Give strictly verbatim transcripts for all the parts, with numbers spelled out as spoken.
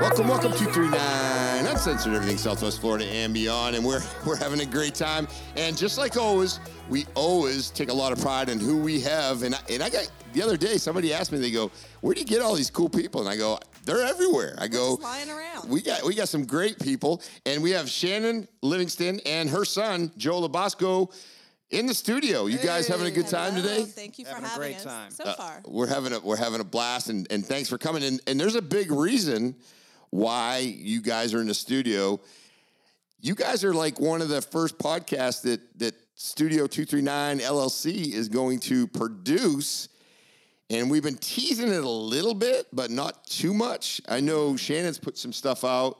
Welcome, welcome to two thirty-nine Uncensored, everything Southwest Florida and beyond, and we're we're having a great time. And just like always, we always take a lot of pride in who we have. And I, and I got the other day, somebody asked me, they go, "Where do you get all these cool people?" And I go, "They're everywhere." I go, flying around. We got we got some great people, and we have Shannon Livingston and her son Joe Labosco in the studio. You guys having a good Hello. time today? Thank you for having, having a great us. Time. So uh, far, we're having a we're having a blast, and, and thanks for coming. And and there's a big reason why you guys are in the studio. You guys are like one of the first podcasts that that Studio two thirty-nine L L C is going to produce, and we've been teasing it a little bit, but not too much. I know Shannon's put some stuff out,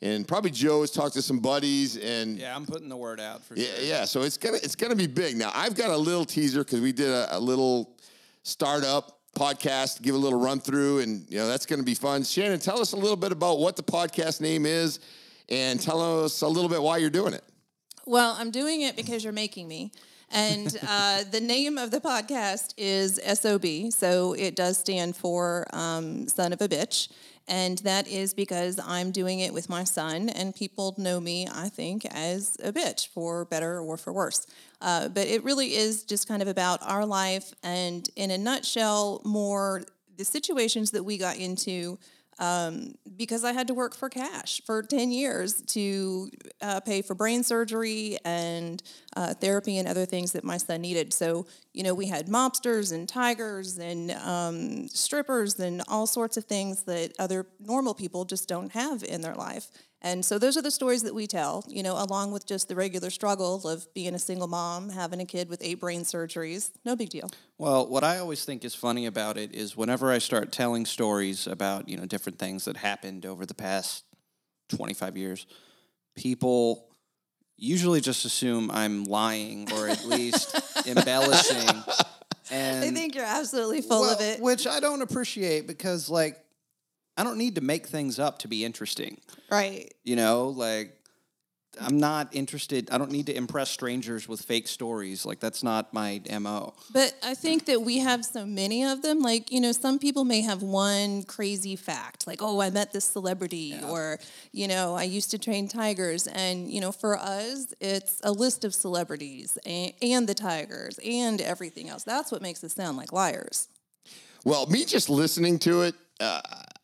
and probably Joe has talked to some buddies. And yeah, I'm putting the word out for yeah, sure. Yeah, so it's gonna it's gonna be big. Now I've got a little teaser because we did a, a little startup podcast, give a little run through, and you know that's going to be fun. Shannon, tell us a little bit about what the podcast name is, and tell us a little bit why you're doing it. Well, I'm doing it because you're making me, and uh, the name of the podcast is S O B, so it does stand for um, Son of a Bitch, and that is because I'm doing it with my son, and people know me, I think, as a bitch, for better or for worse. Uh, but it really is just kind of about our life, and in a nutshell, more the situations that we got into um, because I had to work for cash for ten years to uh, pay for brain surgery and uh, therapy and other things that my son needed. So, you know, we had mobsters and tigers and um, strippers and all sorts of things that other normal people just don't have in their life. And so those are the stories that we tell, you know, along with just the regular struggle of being a single mom, having a kid with eight brain surgeries. No big deal. Well, what I always think is funny about it is whenever I start telling stories about, you know, different things that happened over the past twenty-five years, people usually just assume I'm lying or at least embellishing. And I think you're absolutely full well, of it. Which I don't appreciate because, like, I don't need to make things up to be interesting. Right. You know, like, I'm not interested. I don't need to impress strangers with fake stories. Like, that's not my M O. But I think that we have so many of them. Like, you know, some people may have one crazy fact. Like, oh, I met this celebrity. Yeah. Or, you know, I used to train tigers. And, you know, for us, it's a list of celebrities and, and the tigers and everything else. That's what makes us sound like liars. Well, me just listening to it, uh,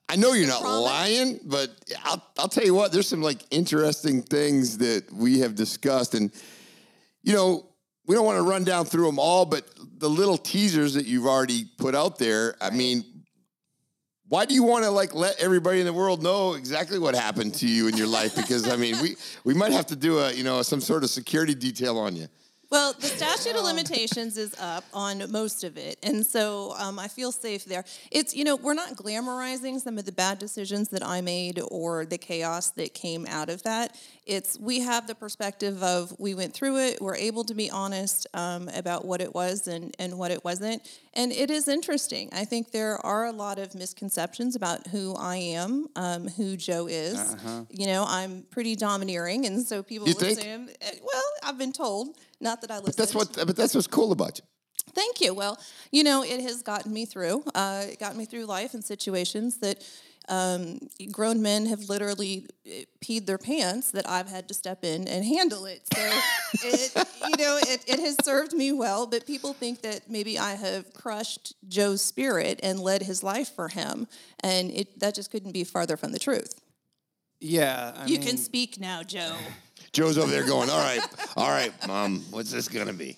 I know you're not lying, but I'll, I'll tell you what, there's some, like, interesting things that we have discussed. And, you know, we don't want to run down through them all, but the little teasers that you've already put out there, I mean, why do you want to, like, let everybody in the world know exactly what happened to you in your life? Because, I mean, we, we might have to do, a you know, some sort of security detail on you. Well, the statute of limitations is up on most of it, and so um, I feel safe there. It's, you know, we're not glamorizing some of the bad decisions that I made or the chaos that came out of that. It's, we have the perspective of we went through it, we're able to be honest um, about what it was and, and what it wasn't, and it is interesting. I think there are a lot of misconceptions about who I am, um, who Joe is. Uh-huh. You know, I'm pretty domineering, and so people assume, well, I've been told. Not that I listen. But that's what. But that's what's cool about you. Thank you. Well, you know, it has gotten me through. Uh, it got me through life and situations that um, grown men have literally peed their pants that I've had to step in and handle it. So, it, you know, it, it has served me well. But people think that maybe I have crushed Joe's spirit and led his life for him, and it that just couldn't be farther from the truth. Yeah, I you mean, can speak now, Joe. Joe's over there going, all right, all right, Mom, what's this going to be?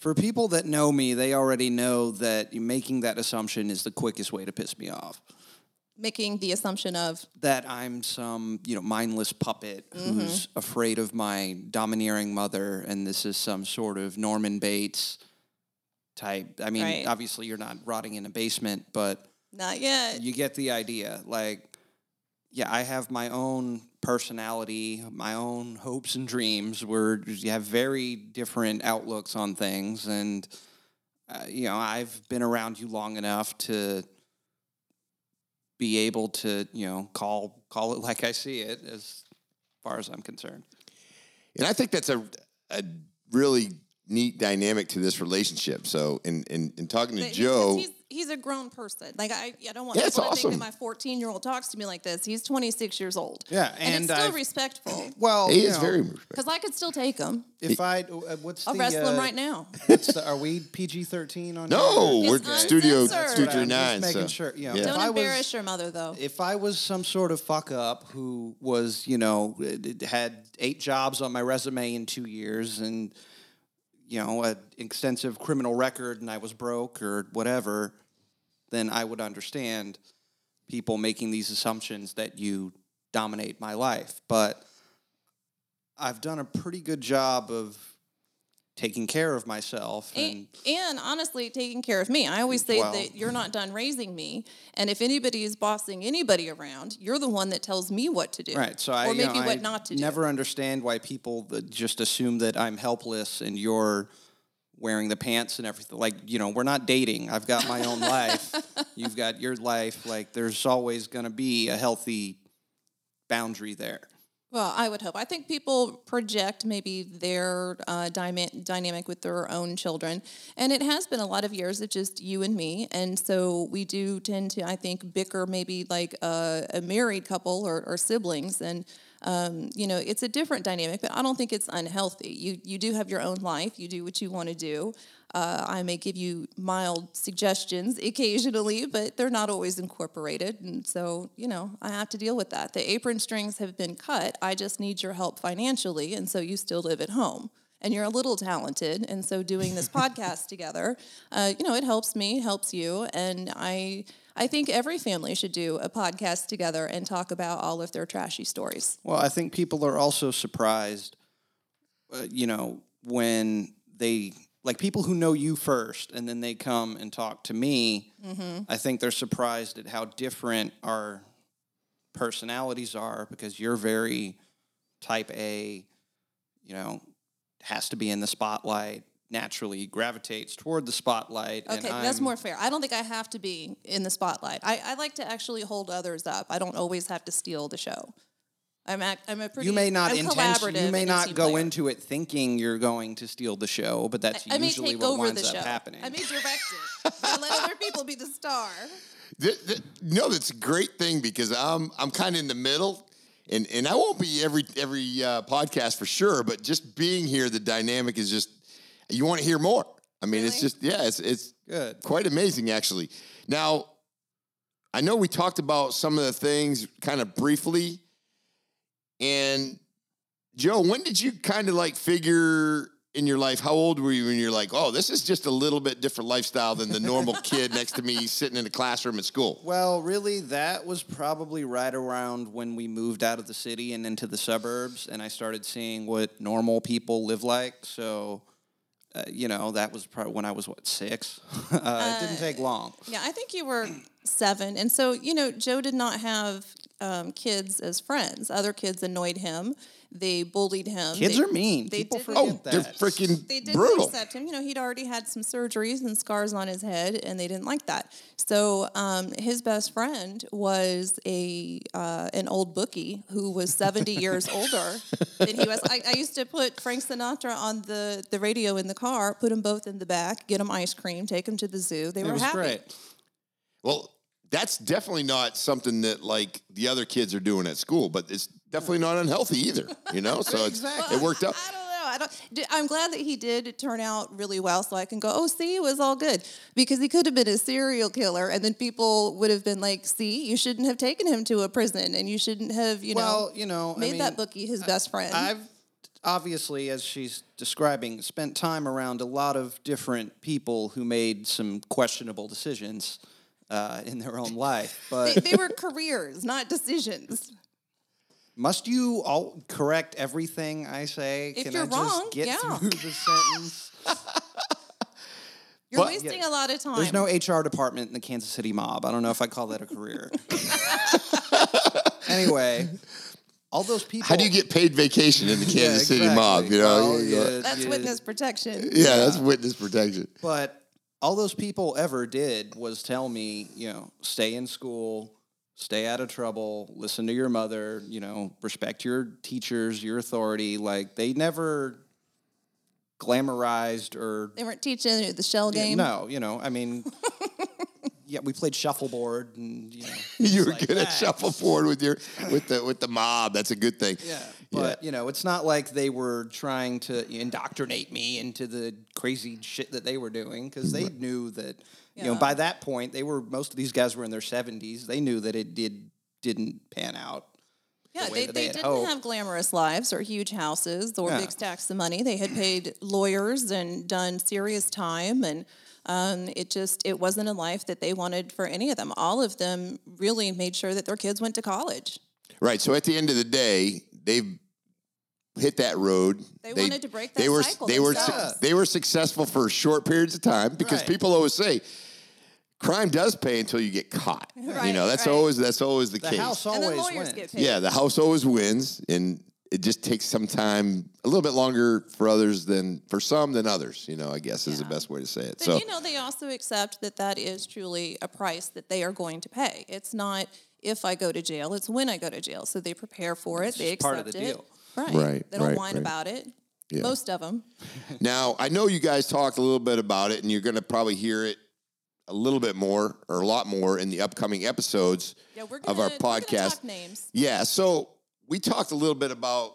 For people that know me, they already know that making that assumption is the quickest way to piss me off. Making the assumption of? That I'm some, you know, mindless puppet mm-hmm. who's afraid of my domineering mother, and this is some sort of Norman Bates type. I mean, right. Obviously you're not rotting in a basement, but... Not yet. You get the idea, like... yeah, I have my own personality, my own hopes and dreams. We're, you have very different outlooks on things. And, uh, you know, I've been around you long enough to be able to, you know, call call it like I see it as far as I'm concerned. And I think that's a, a really neat dynamic to this relationship. So in, in, in talking to but Joe... He's, he's, he's a grown person. Like, I, I don't want yeah, people to awesome. think that my fourteen-year-old talks to me like this. He's twenty-six years old. Yeah, and, and it's still I've, respectful. Well, He is know, very respectful. Because I could still take him. If I... Uh, what's I'll the, wrestle uh, him right now. What's the, are we P G thirteen on No, here? We're okay. Studio two thirty-nine. Making so. sure, you know, yeah. Don't I embarrass was, your mother, though. If I was some sort of fuck-up who was, you know, had eight jobs on my resume in two years and... you know, an extensive criminal record and I was broke or whatever, then I would understand people making these assumptions that you dominate my life. But I've done a pretty good job of taking care of myself. And, and, and honestly, taking care of me. I always say well, that you're not done raising me. And if anybody is bossing anybody around, you're the one that tells me what to do. Right. So I, or maybe know, what I not to do. I never understand why people just assume that I'm helpless and you're wearing the pants and everything. Like, you know, we're not dating. I've got my own life. You've got your life. Like, there's always going to be a healthy boundary there. Well, I would hope. I think people project maybe their uh, dyma- dynamic with their own children. And it has been a lot of years. It's just you and me. And so we do tend to, I think, bicker maybe like a, a married couple or, or siblings. And, um, you know, it's a different dynamic, but I don't think it's unhealthy. You, you do have your own life. You do what you want to do. Uh, I may give you mild suggestions occasionally, but they're not always incorporated. And so, you know, I have to deal with that. The apron strings have been cut. I just need your help financially. And so you still live at home and you're a little talented. And so doing this podcast together, uh, you know, it helps me, helps you. And I, I think every family should do a podcast together and talk about all of their trashy stories. Well, I think people are also surprised, uh, you know, when they... like people who know you first and then they come and talk to me, mm-hmm. I think they're surprised at how different our personalities are because you're very type A, you know, has to be in the spotlight, naturally gravitates toward the spotlight. Okay, and that's more fair. I don't think I have to be in the spotlight. I, I like to actually hold others up. I don't always have to steal the show. I'm a, I'm a pretty. You may not intention, You may not go player. into it thinking you're going to steal the show, but that's I, I usually what winds up show. happening. I may direct it. I let other people be the star. The, the, no, that's a great thing because I'm I'm kind of in the middle, and, and I won't be every every uh, podcast for sure. But just being here, the dynamic is just you want to hear more. I mean, really? it's just yeah, it's it's good, quite amazing actually. Now, I know we talked about some of the things kind of briefly. And, Joe, when did you kind of, like, figure in your life, how old were you when you're like, oh, this is just a little bit different lifestyle than the normal kid next to me sitting in a classroom at school? Well, really, that was probably right around when we moved out of the city and into the suburbs, and I started seeing what normal people live like. So, uh, you know, that was probably when I was, what, six? uh, uh, it didn't take long. Yeah, I think you were seven. And so, you know, Joe did not have... Um, kids as friends. Other kids annoyed him. They bullied him. Kids they, are mean. They People forget oh, that. They're freaking they didn't brutal. accept him. You know, he'd already had some surgeries and scars on his head, and they didn't like that. So um, his best friend was a uh, an old bookie who was seventy years older than he was. I, I used to put Frank Sinatra on the, the radio in the car, put them both in the back, get them ice cream, take them to the zoo. They it were was happy. Great. Well, that's definitely not something that, like, the other kids are doing at school, but it's definitely not unhealthy either, you know? So it's, exactly. it worked out. I don't know. I don't, I'm glad that he did turn out really well so I can go, oh, see, it was all good. Because he could have been a serial killer, and then people would have been like, see, you shouldn't have taken him to a prison, and you shouldn't have, you, well, know, you know, made I mean, that bookie his I, best friend. I've obviously, as she's describing, spent time around a lot of different people who made some questionable decisions. Uh, in their own life, but they, they were careers, not decisions. Must you all correct everything I say? If Can you're I wrong, just get yeah. through the sentence? You're but, wasting yeah, a lot of time. There's no H R department in the Kansas City mob. I don't know if I call that a career. Anyway, all those people. How do you get paid vacation in the Kansas yeah, exactly. City mob? You know, oh, yeah, that's yeah. witness protection. Yeah, yeah, that's witness protection. But all those people ever did was tell me, you know, stay in school, stay out of trouble, listen to your mother, you know, respect your teachers, your authority. Like, they never glamorized or... They weren't teaching you the shell game? Yeah, no, you know, I mean... Yeah, we played shuffleboard, and you know you were like good that. at shuffleboard with your with the with the mob. That's a good thing. Yeah, but yeah. you know, it's not like they were trying to indoctrinate me into the crazy shit that they were doing, because they knew that yeah. you know by that point they were most of these guys were in their seventies. They knew that it did didn't pan out. Yeah, the they, they, they didn't hoped. have glamorous lives or huge houses or yeah. big stacks of money. They had paid lawyers and done serious time, and um, it just it wasn't a life that they wanted for any of them. All of them really made sure that their kids went to college. Right. So at the end of the day, they've hit that road. They, they wanted to break that they were, cycle. They were su- they were successful for short periods of time because right. people always say, crime does pay until you get caught. Right, you know, that's right. always that's always the, the case. House always and the lawyers wins. Get paid. Yeah, the house always wins, and it just takes some time, a little bit longer for others than for some than others. You know, I guess yeah. is the best way to say it. But so you know, they also accept that that is truly a price that they are going to pay. It's not if I go to jail; it's when I go to jail. So they prepare for it. It's they accept part of the it. Deal. Right. right. They don't right, whine right. about it. Yeah. Most of them. Now I know you guys talked a little bit about it, and you're going to probably hear it a little bit more or a lot more in the upcoming episodes yeah, we're gonna, of our podcast. We're gonna talk names. Yeah, so we talked a little bit about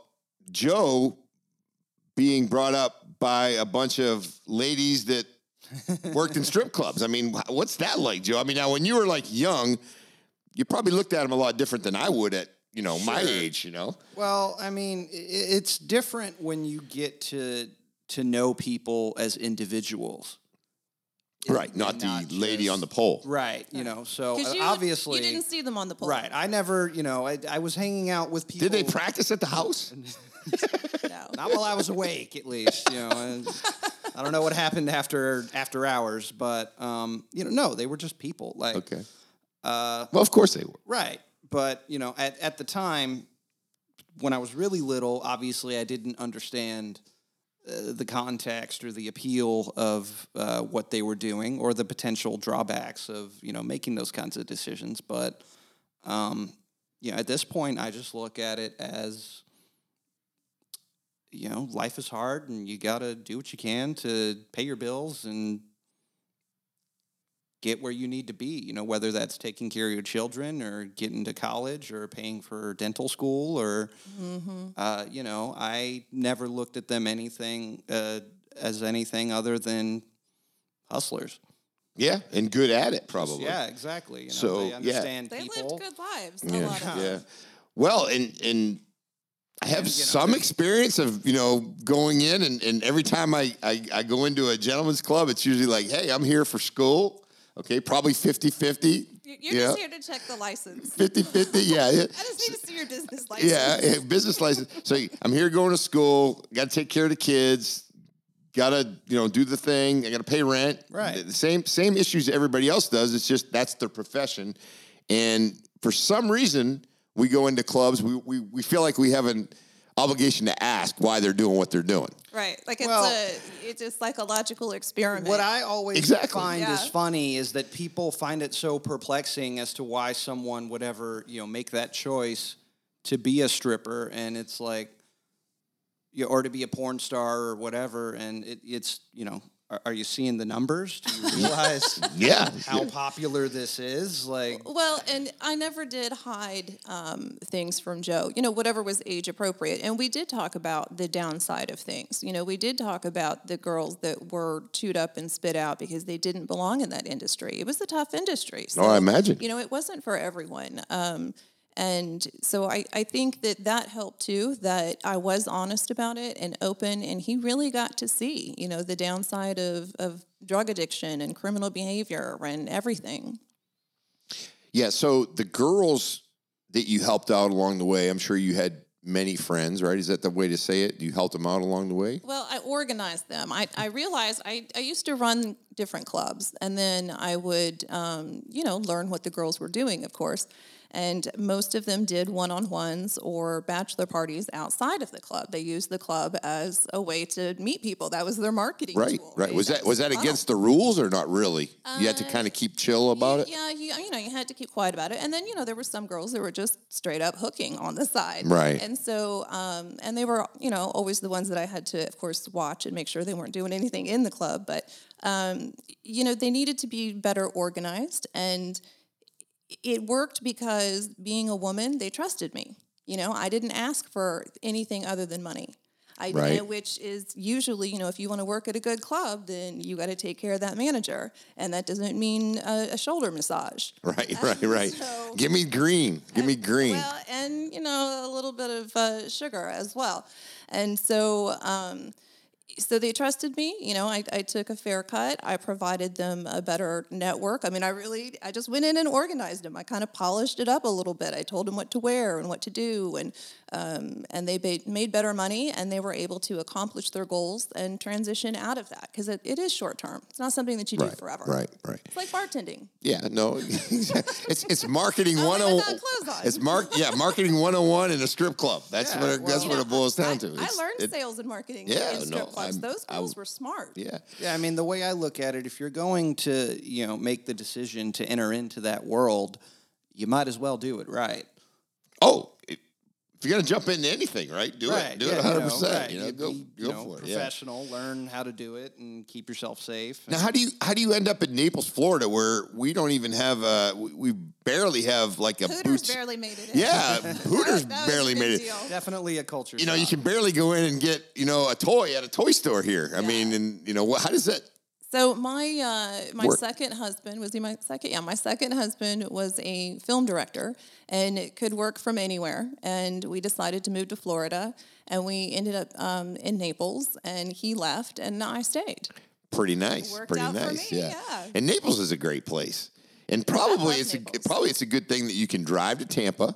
Joe being brought up by a bunch of ladies that worked in strip clubs. I mean, what's that like, Joe? I mean, now when you were like young, you probably looked at him a lot different than I would at, you know, sure. my age, you know? Well, I mean, it's different when you get to to know people as individuals. Right, not, not the lady just, on the pole. Right, you know, so you, obviously... You didn't see them on the pole. Right, I never, you know, I, I was hanging out with people... Did they practice at the house? No. Not while I was awake, at least, you know. And I don't know what happened after after hours, but, um, you know, no, they were just people. Like, okay. Uh, well, of course they were. Right, but, you know, at, at the time, when I was really little, obviously I didn't understand... the context or the appeal of uh, what they were doing or the potential drawbacks of, you know, making those kinds of decisions. But, um, you know, at this point, I just look at it as, you know, life is hard and you got to do what you can to pay your bills and get where you need to be, you know, whether that's taking care of your children or getting to college or paying for dental school or, mm-hmm. uh, you know, I never looked at them anything uh, as anything other than hustlers. Yeah, and good at it, probably. Yeah, exactly. You know, so, they understand yeah. people. They lived good lives. Yeah. A lot of yeah. Well, and, and I have some experience of, you know, going in and, and every time I, I, I go into a gentleman's club, it's usually like, hey, I'm here for school. Okay, probably fifty-fifty. You're yeah. just here to check the license. fifty-fifty, yeah. I just need to see your business license. Yeah, business license. So I'm here going to school, got to take care of the kids, got to, you know, do the thing, I got to pay rent. Right. The same same issues everybody else does. It's just that's their profession. And for some reason, we go into clubs, we we, we feel like we have an obligation to ask why they're doing what they're doing. Right. Like it's well, a it's a psychological experiment. What I always exactly. find yeah. is funny is that people find it so perplexing as to why someone would ever, you know, make that choice to be a stripper and it's like you know, or to be a porn star or whatever and it, it's, you know, are, are you seeing the numbers? Do you realize yeah. how popular this is? Like, well, and I never did hide um, things from Joe, you know, whatever was age appropriate. And we did talk about the downside of things. You know, we did talk about the girls that were chewed up and spit out because they didn't belong in that industry. It was a tough industry. So, oh, I imagine. You know, it wasn't for everyone. Um, and so I, I think that that helped too, that I was honest about it and open, and he really got to see, you know, the downside of, of drug addiction and criminal behavior and everything. Yeah, so the girls that you helped out along the way, I'm sure you had many friends, right? Is that the way to say it? You helped them out along the way? Well, I organized them. I, I realized I, I used to run different clubs. And then I would, um, you know, learn what the girls were doing, of course. And most of them did one-on-ones or bachelor parties outside of the club. They used the club as a way to meet people. That was their marketing right, tool. Right, right. Was that was that against the rules or not really? Uh, you had to kind of keep chill about it? Yeah, you, you know, you had to keep quiet about it. And then, you know, there were some girls that were just straight up hooking on the side. Right. And so, um, and they were, you know, always the ones that I had to, of course, watch and make sure they weren't doing anything in the club. But, um, you know, they needed to be better organized, and it worked because being a woman, they trusted me. You know, I didn't ask for anything other than money. I right. did, which is usually, you know, if you want to work at a good club, then you got to take care of that manager. And that doesn't mean a, a shoulder massage. Right, right, right. So, give me green. Give and, me green. Well, and, you know, a little bit of uh, sugar as well. And so, um, so they trusted me, you know, I, I took a fair cut. I provided them a better network. I mean, I really, I just went in and organized them. I kind of polished it up a little bit. I told them what to wear and what to do, and um, and they ba- made better money, and they were able to accomplish their goals and transition out of that, because it, it is short term. It's not something that you right, do forever. Right, right. It's like bartending. Yeah, no, it's it's marketing one oh one. It's mark, yeah, marketing one oh one in a strip club. That's yeah, what it, well, that's what know, it boils down I, to. It's, I learned it, sales and marketing. Yeah, in strip no. club. I'm, Those girls I, were smart. Yeah. Yeah, I mean, the way I look at it, if you're going to, you know, make the decision to enter into that world, you might as well do it right. Oh, if you're going to jump into anything, right, do right. it. Do yeah, it one hundred percent. You know, right. you know you go, be, go you know, for it. Professional, yeah. Learn how to do it and keep yourself safe. Now, how do you how do you end up in Naples, Florida, where we don't even have a we, we barely have like a Hooters boots. barely made it in. Yeah, Hooters that, that barely made deal. it. Definitely a culture. You know, shop. You can barely go in and get, you know, a toy at a toy store here. Yeah. I mean, and you know, how does that So my uh, my Work. second husband, was he my second? Yeah, my second husband was a film director, and it could work from anywhere. And we decided to move to Florida, and we ended up um, in Naples, and he left, and I stayed. Pretty nice. It worked Pretty out nice, for me, yeah. yeah. And Naples is a great place. And probably it's a, probably it's a good thing that you can drive to Tampa,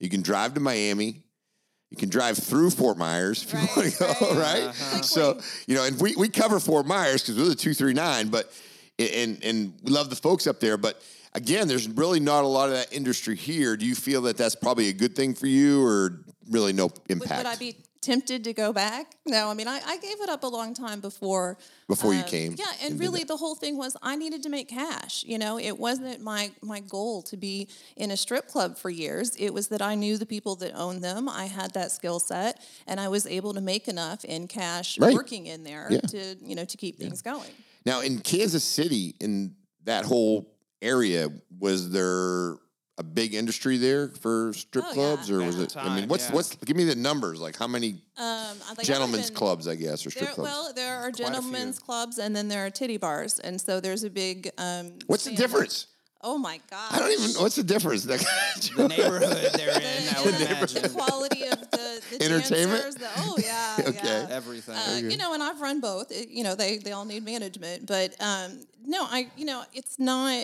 you can drive to Miami, you can drive through Fort Myers if right, you want to go, right? right? Uh-huh. So, you know, and we, we cover Fort Myers because we're the two three nine, but and and we love the folks up there. But, again, there's really not a lot of that industry here. Do you feel that that's probably a good thing for you, or really no impact? Would, would I be tempted to go back? No, I mean, I, I gave it up a long time before. Before um, you came. Yeah, and, and really the whole thing was I needed to make cash. You know, it wasn't my, my goal to be in a strip club for years. It was that I knew the people that owned them. I had that skill set, and I was able to make enough in cash right. working in there yeah. to, you know, to keep yeah. things going. Now, in Kansas City, in that whole area, was there a big industry there for strip oh, clubs, yeah. or was it? Time, I mean, what's yeah. what's? Give me the numbers. Like how many um, like gentlemen's been, clubs, I guess, or strip there, clubs? Well, there are Quite gentlemen's clubs, and then there are titty bars, and so there's a big. Um, what's family. the difference? Oh my God! I don't even. What's the difference? The neighborhood they're in. The, I would the imagine the quality of the, the entertainment. Dancers, the, oh yeah, okay. yeah. Everything. Uh, okay. You know, and I've run both. It, you know, they they all need management, but um, no, I. You know, it's not.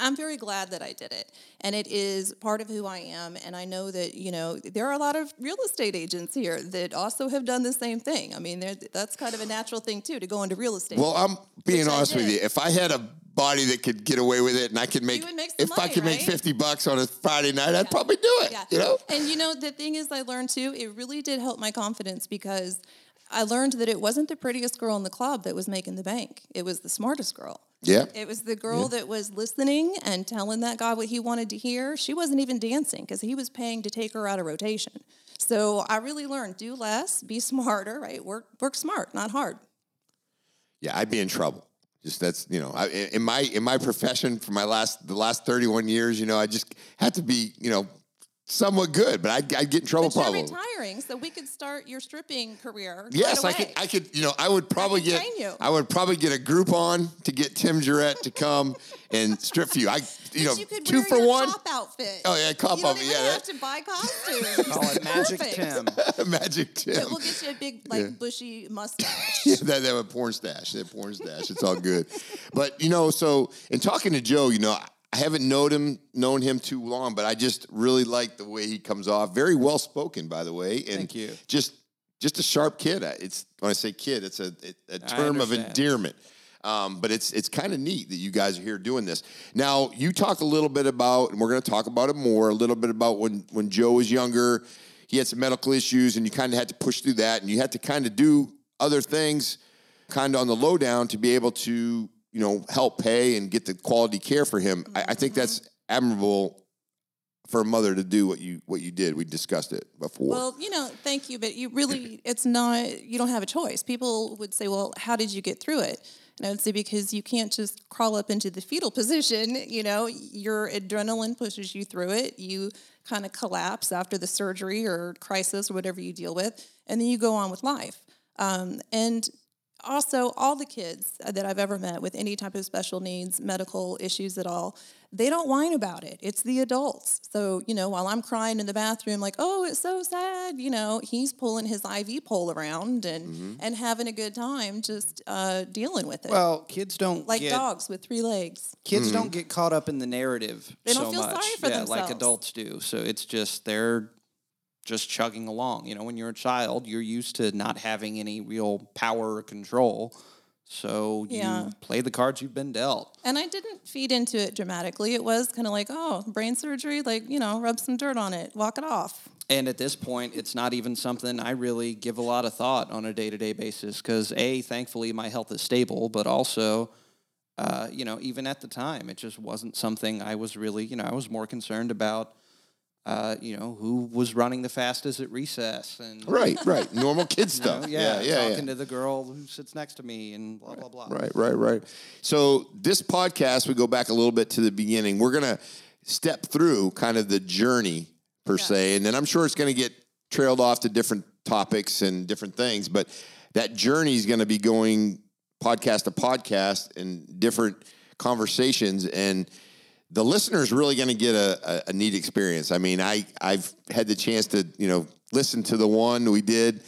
I'm very glad that I did it, and it is part of who I am, and I know that, you know, there are a lot of real estate agents here that also have done the same thing. I mean, that's kind of a natural thing, too, to go into real estate. Well, I'm being honest with you. If I had a body that could get away with it, and I could make, make if money, I could right? make fifty bucks on a Friday night, yeah. I'd probably do it, yeah. you know? And, you know, the thing is I learned, too, it really did help my confidence, because I learned that it wasn't the prettiest girl in the club that was making the bank. It was the smartest girl. Yeah. It was the girl yeah. that was listening and telling that guy what he wanted to hear. She wasn't even dancing because he was paying to take her out of rotation. So I really learned, do less, be smarter, right? Work work smart, not hard. Yeah, I'd be in trouble. Just that's, you know, I, in my in my profession for my last the last thirty-one years, you know, I just had to be, you know, somewhat good, but I'd, I'd get in trouble. But probably you're retiring, so we could start your stripping career. Yes, right away. I could. I could. You know, I would probably I get. You. I would probably get a Groupon to get Tim Jurrett to come and strip for you. I, you but know, you could two wear for your one. Cop outfit. Oh yeah, cop outfit. You don't even yeah, have that. to buy costumes. Call it Magic Tim. Magic Tim. But we'll get you a big, like, yeah. bushy mustache. yeah, that that a porn stash. That porn stash. It's all good. But you know, so in talking to Joe, you know. I haven't known him, known him too long, but I just really like the way he comes off. Very well spoken, by the way. And Thank you. Just, just a sharp kid. It's when I say kid, it's a, a term of endearment. Um, but it's it's kind of neat that you guys are here doing this. Now, you talked a little bit about, and we're going to talk about it more, a little bit about when, when Joe was younger, he had some medical issues, and you kind of had to push through that, and you had to kind of do other things kind of on the lowdown to be able to, you know, help pay and get the quality care for him. Mm-hmm. I, I think that's admirable for a mother to do what you what you did. We discussed it before. Well, you know, thank you, but you really, it's not, you don't have a choice. People would say, well, how did you get through it? And I would say, because you can't just crawl up into the fetal position, you know, your adrenaline pushes you through it. You kind of collapse after the surgery or crisis or whatever you deal with, and then you go on with life. Um, and also, all the kids that I've ever met with any type of special needs, medical issues at all, they don't whine about it. It's the adults. So, you know, while I'm crying in the bathroom like, oh, it's so sad, you know, he's pulling his I V pole around and, mm-hmm. and having a good time just uh, dealing with it. Well, kids don't Like get, dogs with three legs. Kids mm-hmm. don't get caught up in the narrative They don't so feel much. sorry for yeah, themselves. Like adults do. So it's just they're just chugging along. You know, when you're a child, you're used to not having any real power or control. So you yeah. play the cards you've been dealt. And I didn't feed into it dramatically. It was kind of like, oh, brain surgery, like, you know, rub some dirt on it, walk it off. And at this point, it's not even something I really give a lot of thought on a day-to-day basis because, A, thankfully my health is stable, but also, uh, you know, even at the time, it just wasn't something I was really, you know, I was more concerned about Uh, you know, who was running the fastest at recess. And Right, right. Normal kid stuff. You know, yeah, yeah, yeah. Talking yeah. to the girl who sits next to me and blah, right, blah, blah. Right, right, right. So this podcast, we go back a little bit to the beginning. We're going to step through kind of the journey, per yeah. se, and then I'm sure it's going to get trailed off to different topics and different things, but that journey is going to be going podcast to podcast and different conversations, and the listener is really going to get a, a, a neat experience. I mean, I, I've had the chance to, you know, listen to the one we did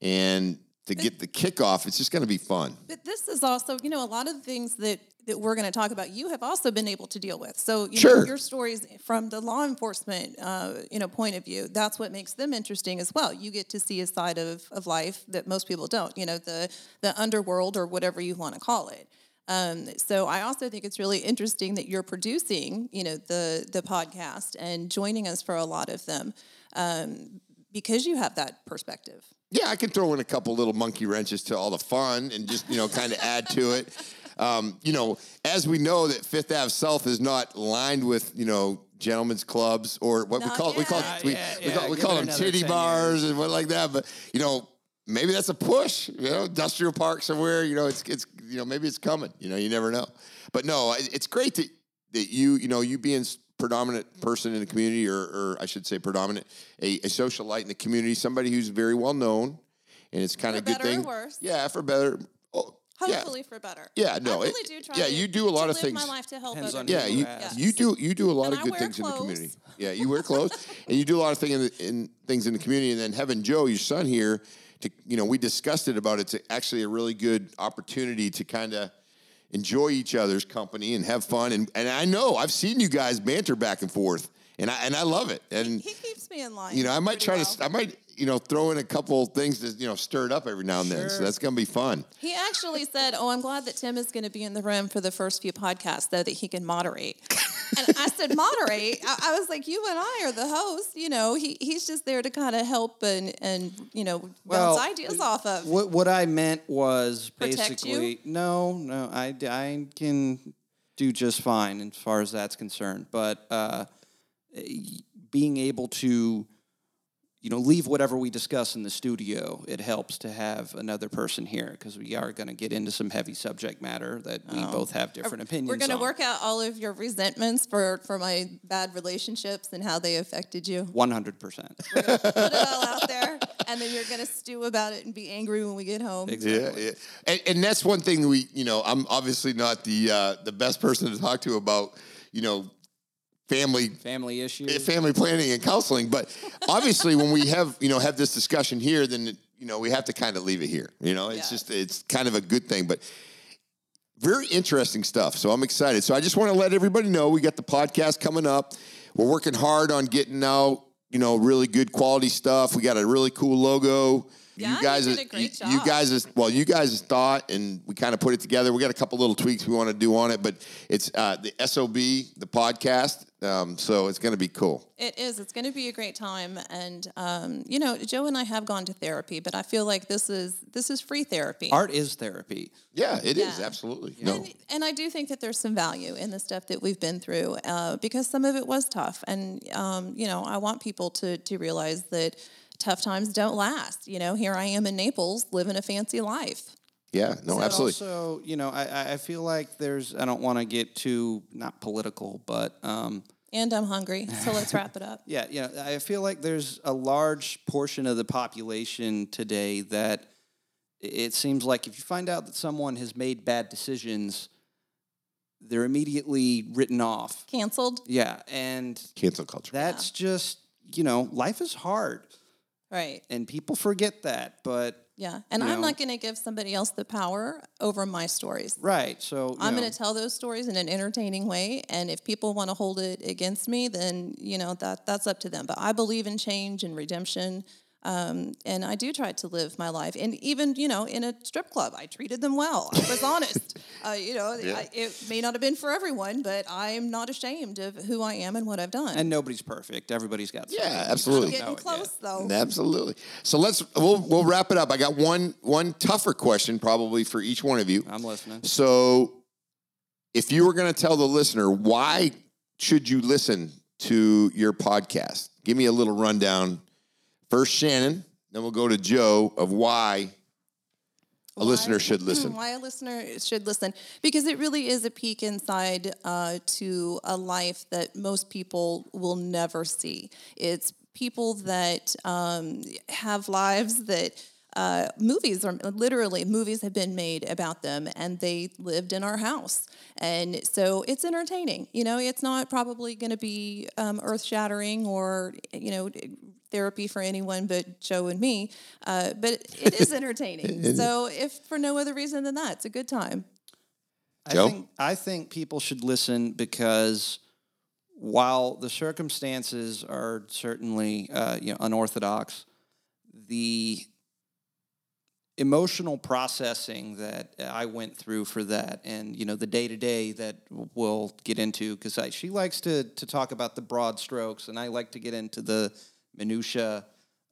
and to but, get the kickoff. It's just going to be fun. But this is also, you know, a lot of things that, that we're going to talk about, you have also been able to deal with. So, you sure. know, your stories from the law enforcement, uh, you know, point of view, that's what makes them interesting as well. You get to see a side of, of life that most people don't, you know, the, the underworld or whatever you want to call it. Um, so I also think it's really interesting that you're producing, you know, the, the podcast and joining us for a lot of them, um, because you have that perspective. Yeah. I can throw in a couple little monkey wrenches to all the fun and just, you know, kind of add to it. Um, you know, as we know that Fifth Ave South is not lined with, you know, gentlemen's clubs or what not we call, yet. we call, uh, we, yeah, we, yeah. we call, we call them titty bars years. and what like that. But, you know, maybe that's a push, you know, industrial park somewhere, you know, it's, it's, you know, maybe it's coming, you know, you never know. But no, it's great that, that you, you know, you being predominant person in the community, or, or I should say predominant, a, a socialite in the community, somebody who's very well known, and it's kind for of a good thing. For better or worse. Yeah, for better. Oh, Hopefully yeah. for better. Yeah, no. I really it, do try yeah, you do a lot of things. My life to help Depends others. Yeah, you, yes. you do you do a lot and of good things clothes. in the community. Yeah, you wear clothes and you do a lot of thing in, the, in things in the community, and then having Joe, your son, here, to, you know, we discussed it about it's actually a really good opportunity to kind of enjoy each other's company and have fun. And, and I know I've seen you guys banter back and forth, and I and I love it. And he keeps me in line. You know, I might try well. to, I might, you know, throw in a couple things to, you know, stir it up every now and sure. then. So that's gonna be fun. He actually said, "Oh, I'm glad that Tim is gonna be in the room for the first few podcasts, though, that he can moderate." And I said, moderate. I, I was like, you and I are the host. You know, he he's just there to kind of help and, and you know, bounce well, ideas off of. What what I meant was basically, no, no, I, I can do just fine as far as that's concerned. But uh, being able to, you know, leave whatever we discuss in the studio, it helps to have another person here because we are going to get into some heavy subject matter that we oh. both have different opinions on. We're going to work out all of your resentments for, for my bad relationships and how they affected you. one hundred percent. We're going to put it all out there, and then you're going to stew about it and be angry when we get home. Exactly. Yeah, yeah. And, and that's one thing we, you know, I'm obviously not the uh, the best person to talk to about, you know, Family, family issues, family planning and counseling. But obviously when we have, you know, have this discussion here, then, you know, we have to kind of leave it here. You know, it's yeah. just, it's kind of a good thing, but very interesting stuff. So I'm excited. So I just want to let everybody know we got the podcast coming up. We're working hard on getting out, you know, really good quality stuff. We got a really cool logo. Yeah, you guys, you did a great job. You guys, well, you guys thought, and we kind of put it together. We got a couple little tweaks we want to do on it, but it's uh, the S O B, the podcast. Um, so it's going to be cool. It is. It's going to be a great time. And, um, you know, Joe and I have gone to therapy, but I feel like this is this is free therapy. Art is therapy. Yeah, it yeah. is. Absolutely. Yeah. No. And, and I do think that there's some value in the stuff that we've been through uh, because some of it was tough. And, um, you know, I want people to to realize that tough times don't last. You know, here I am in Naples living a fancy life. Yeah, no, so absolutely. Also, you know, I, I feel like there's, I don't want to get too, not political, but... Um, and I'm hungry, so let's wrap it up. Yeah, yeah. I feel like there's a large portion of the population today that it seems like if you find out that someone has made bad decisions, they're immediately written off. Canceled. Yeah, and... Cancel culture. That's yeah. just, you know, life is hard. Right. And people forget that, but... Yeah, and you I'm know. not going to give somebody else the power over my stories. Right, so... I'm going to tell those stories in an entertaining way, and if people want to hold it against me, then, you know, that that's up to them. But I believe in change and redemption, um, and I do try to live my life. And even, you know, in a strip club, I treated them well. I was honest. Uh, you know, yeah. I, it may not have been for everyone, but I'm not ashamed of who I am and what I've done. And nobody's perfect. Everybody's got something. Yeah, absolutely. I'm getting close, though. Absolutely. So let's, we'll we'll wrap it up. I got one one tougher question probably for each one of you. I'm listening. So if you were going to tell the listener, why should you listen to your podcast? Give me a little rundown. First, Shannon, then we'll go to Joe of why a why, listener should listen. Why a listener should listen. Because it really is a peek inside uh, to a life that most people will never see. It's people that um, have lives that uh, movies, are literally movies have been made about them, and they lived in our house. And so it's entertaining. You know, it's not probably going to be um, earth-shattering or, you know, therapy for anyone but Joe and me, uh, but it is entertaining. So if for no other reason than that, it's a good time. I Joe? think I think people should listen because while the circumstances are certainly uh, you know, unorthodox, the emotional processing that I went through for that, and you know the day to day that we'll get into, because she likes to to talk about the broad strokes, and I like to get into the minutia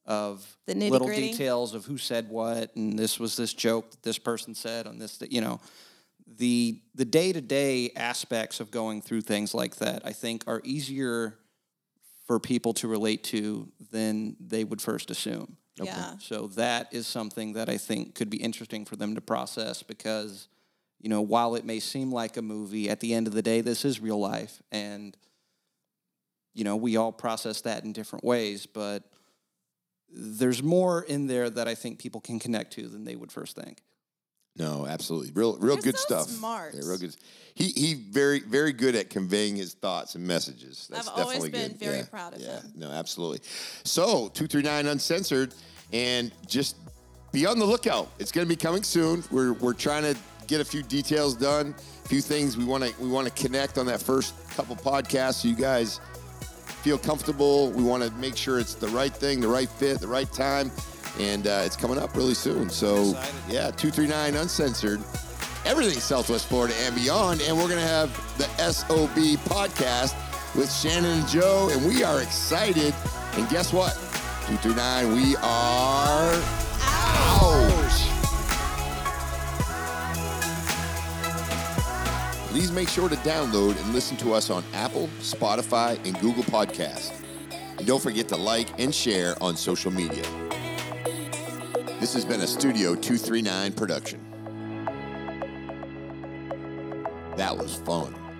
of the little details of who said what, and this was this joke that this person said on this, you know, the the day-to-day aspects of going through things like that, I think, are easier for people to relate to than they would first assume. Okay. Yeah. So that is something that I think could be interesting for them to process because, you know, while it may seem like a movie, at the end of the day, this is real life, and you know, we all process that in different ways, but there's more in there that I think people can connect to than they would first think. No, absolutely. Real real You're good so stuff. Smart. Yeah, real good. He he very very good at conveying his thoughts and messages. That's I've always definitely been good. very yeah, proud of yeah, him. Yeah, no, absolutely. So, two thirty-nine Uncensored, and just be on the lookout. It's going to be coming soon. We're we're trying to get a few details done, a few things we want to we want to connect on that first couple podcasts so you guys feel comfortable. We want to make sure it's the right thing, the right fit, the right time, and uh, it's coming up really soon. So, yeah, two thirty-nine Uncensored, everything Southwest Florida and beyond, and we're going to have the S O B podcast with Shannon and Joe, and we are excited, and guess what? two thirty-nine, we are out. Please make sure to download and listen to us on Apple, Spotify, and Google Podcasts. And don't forget to like and share on social media. This has been a Studio two thirty-nine production. That was fun.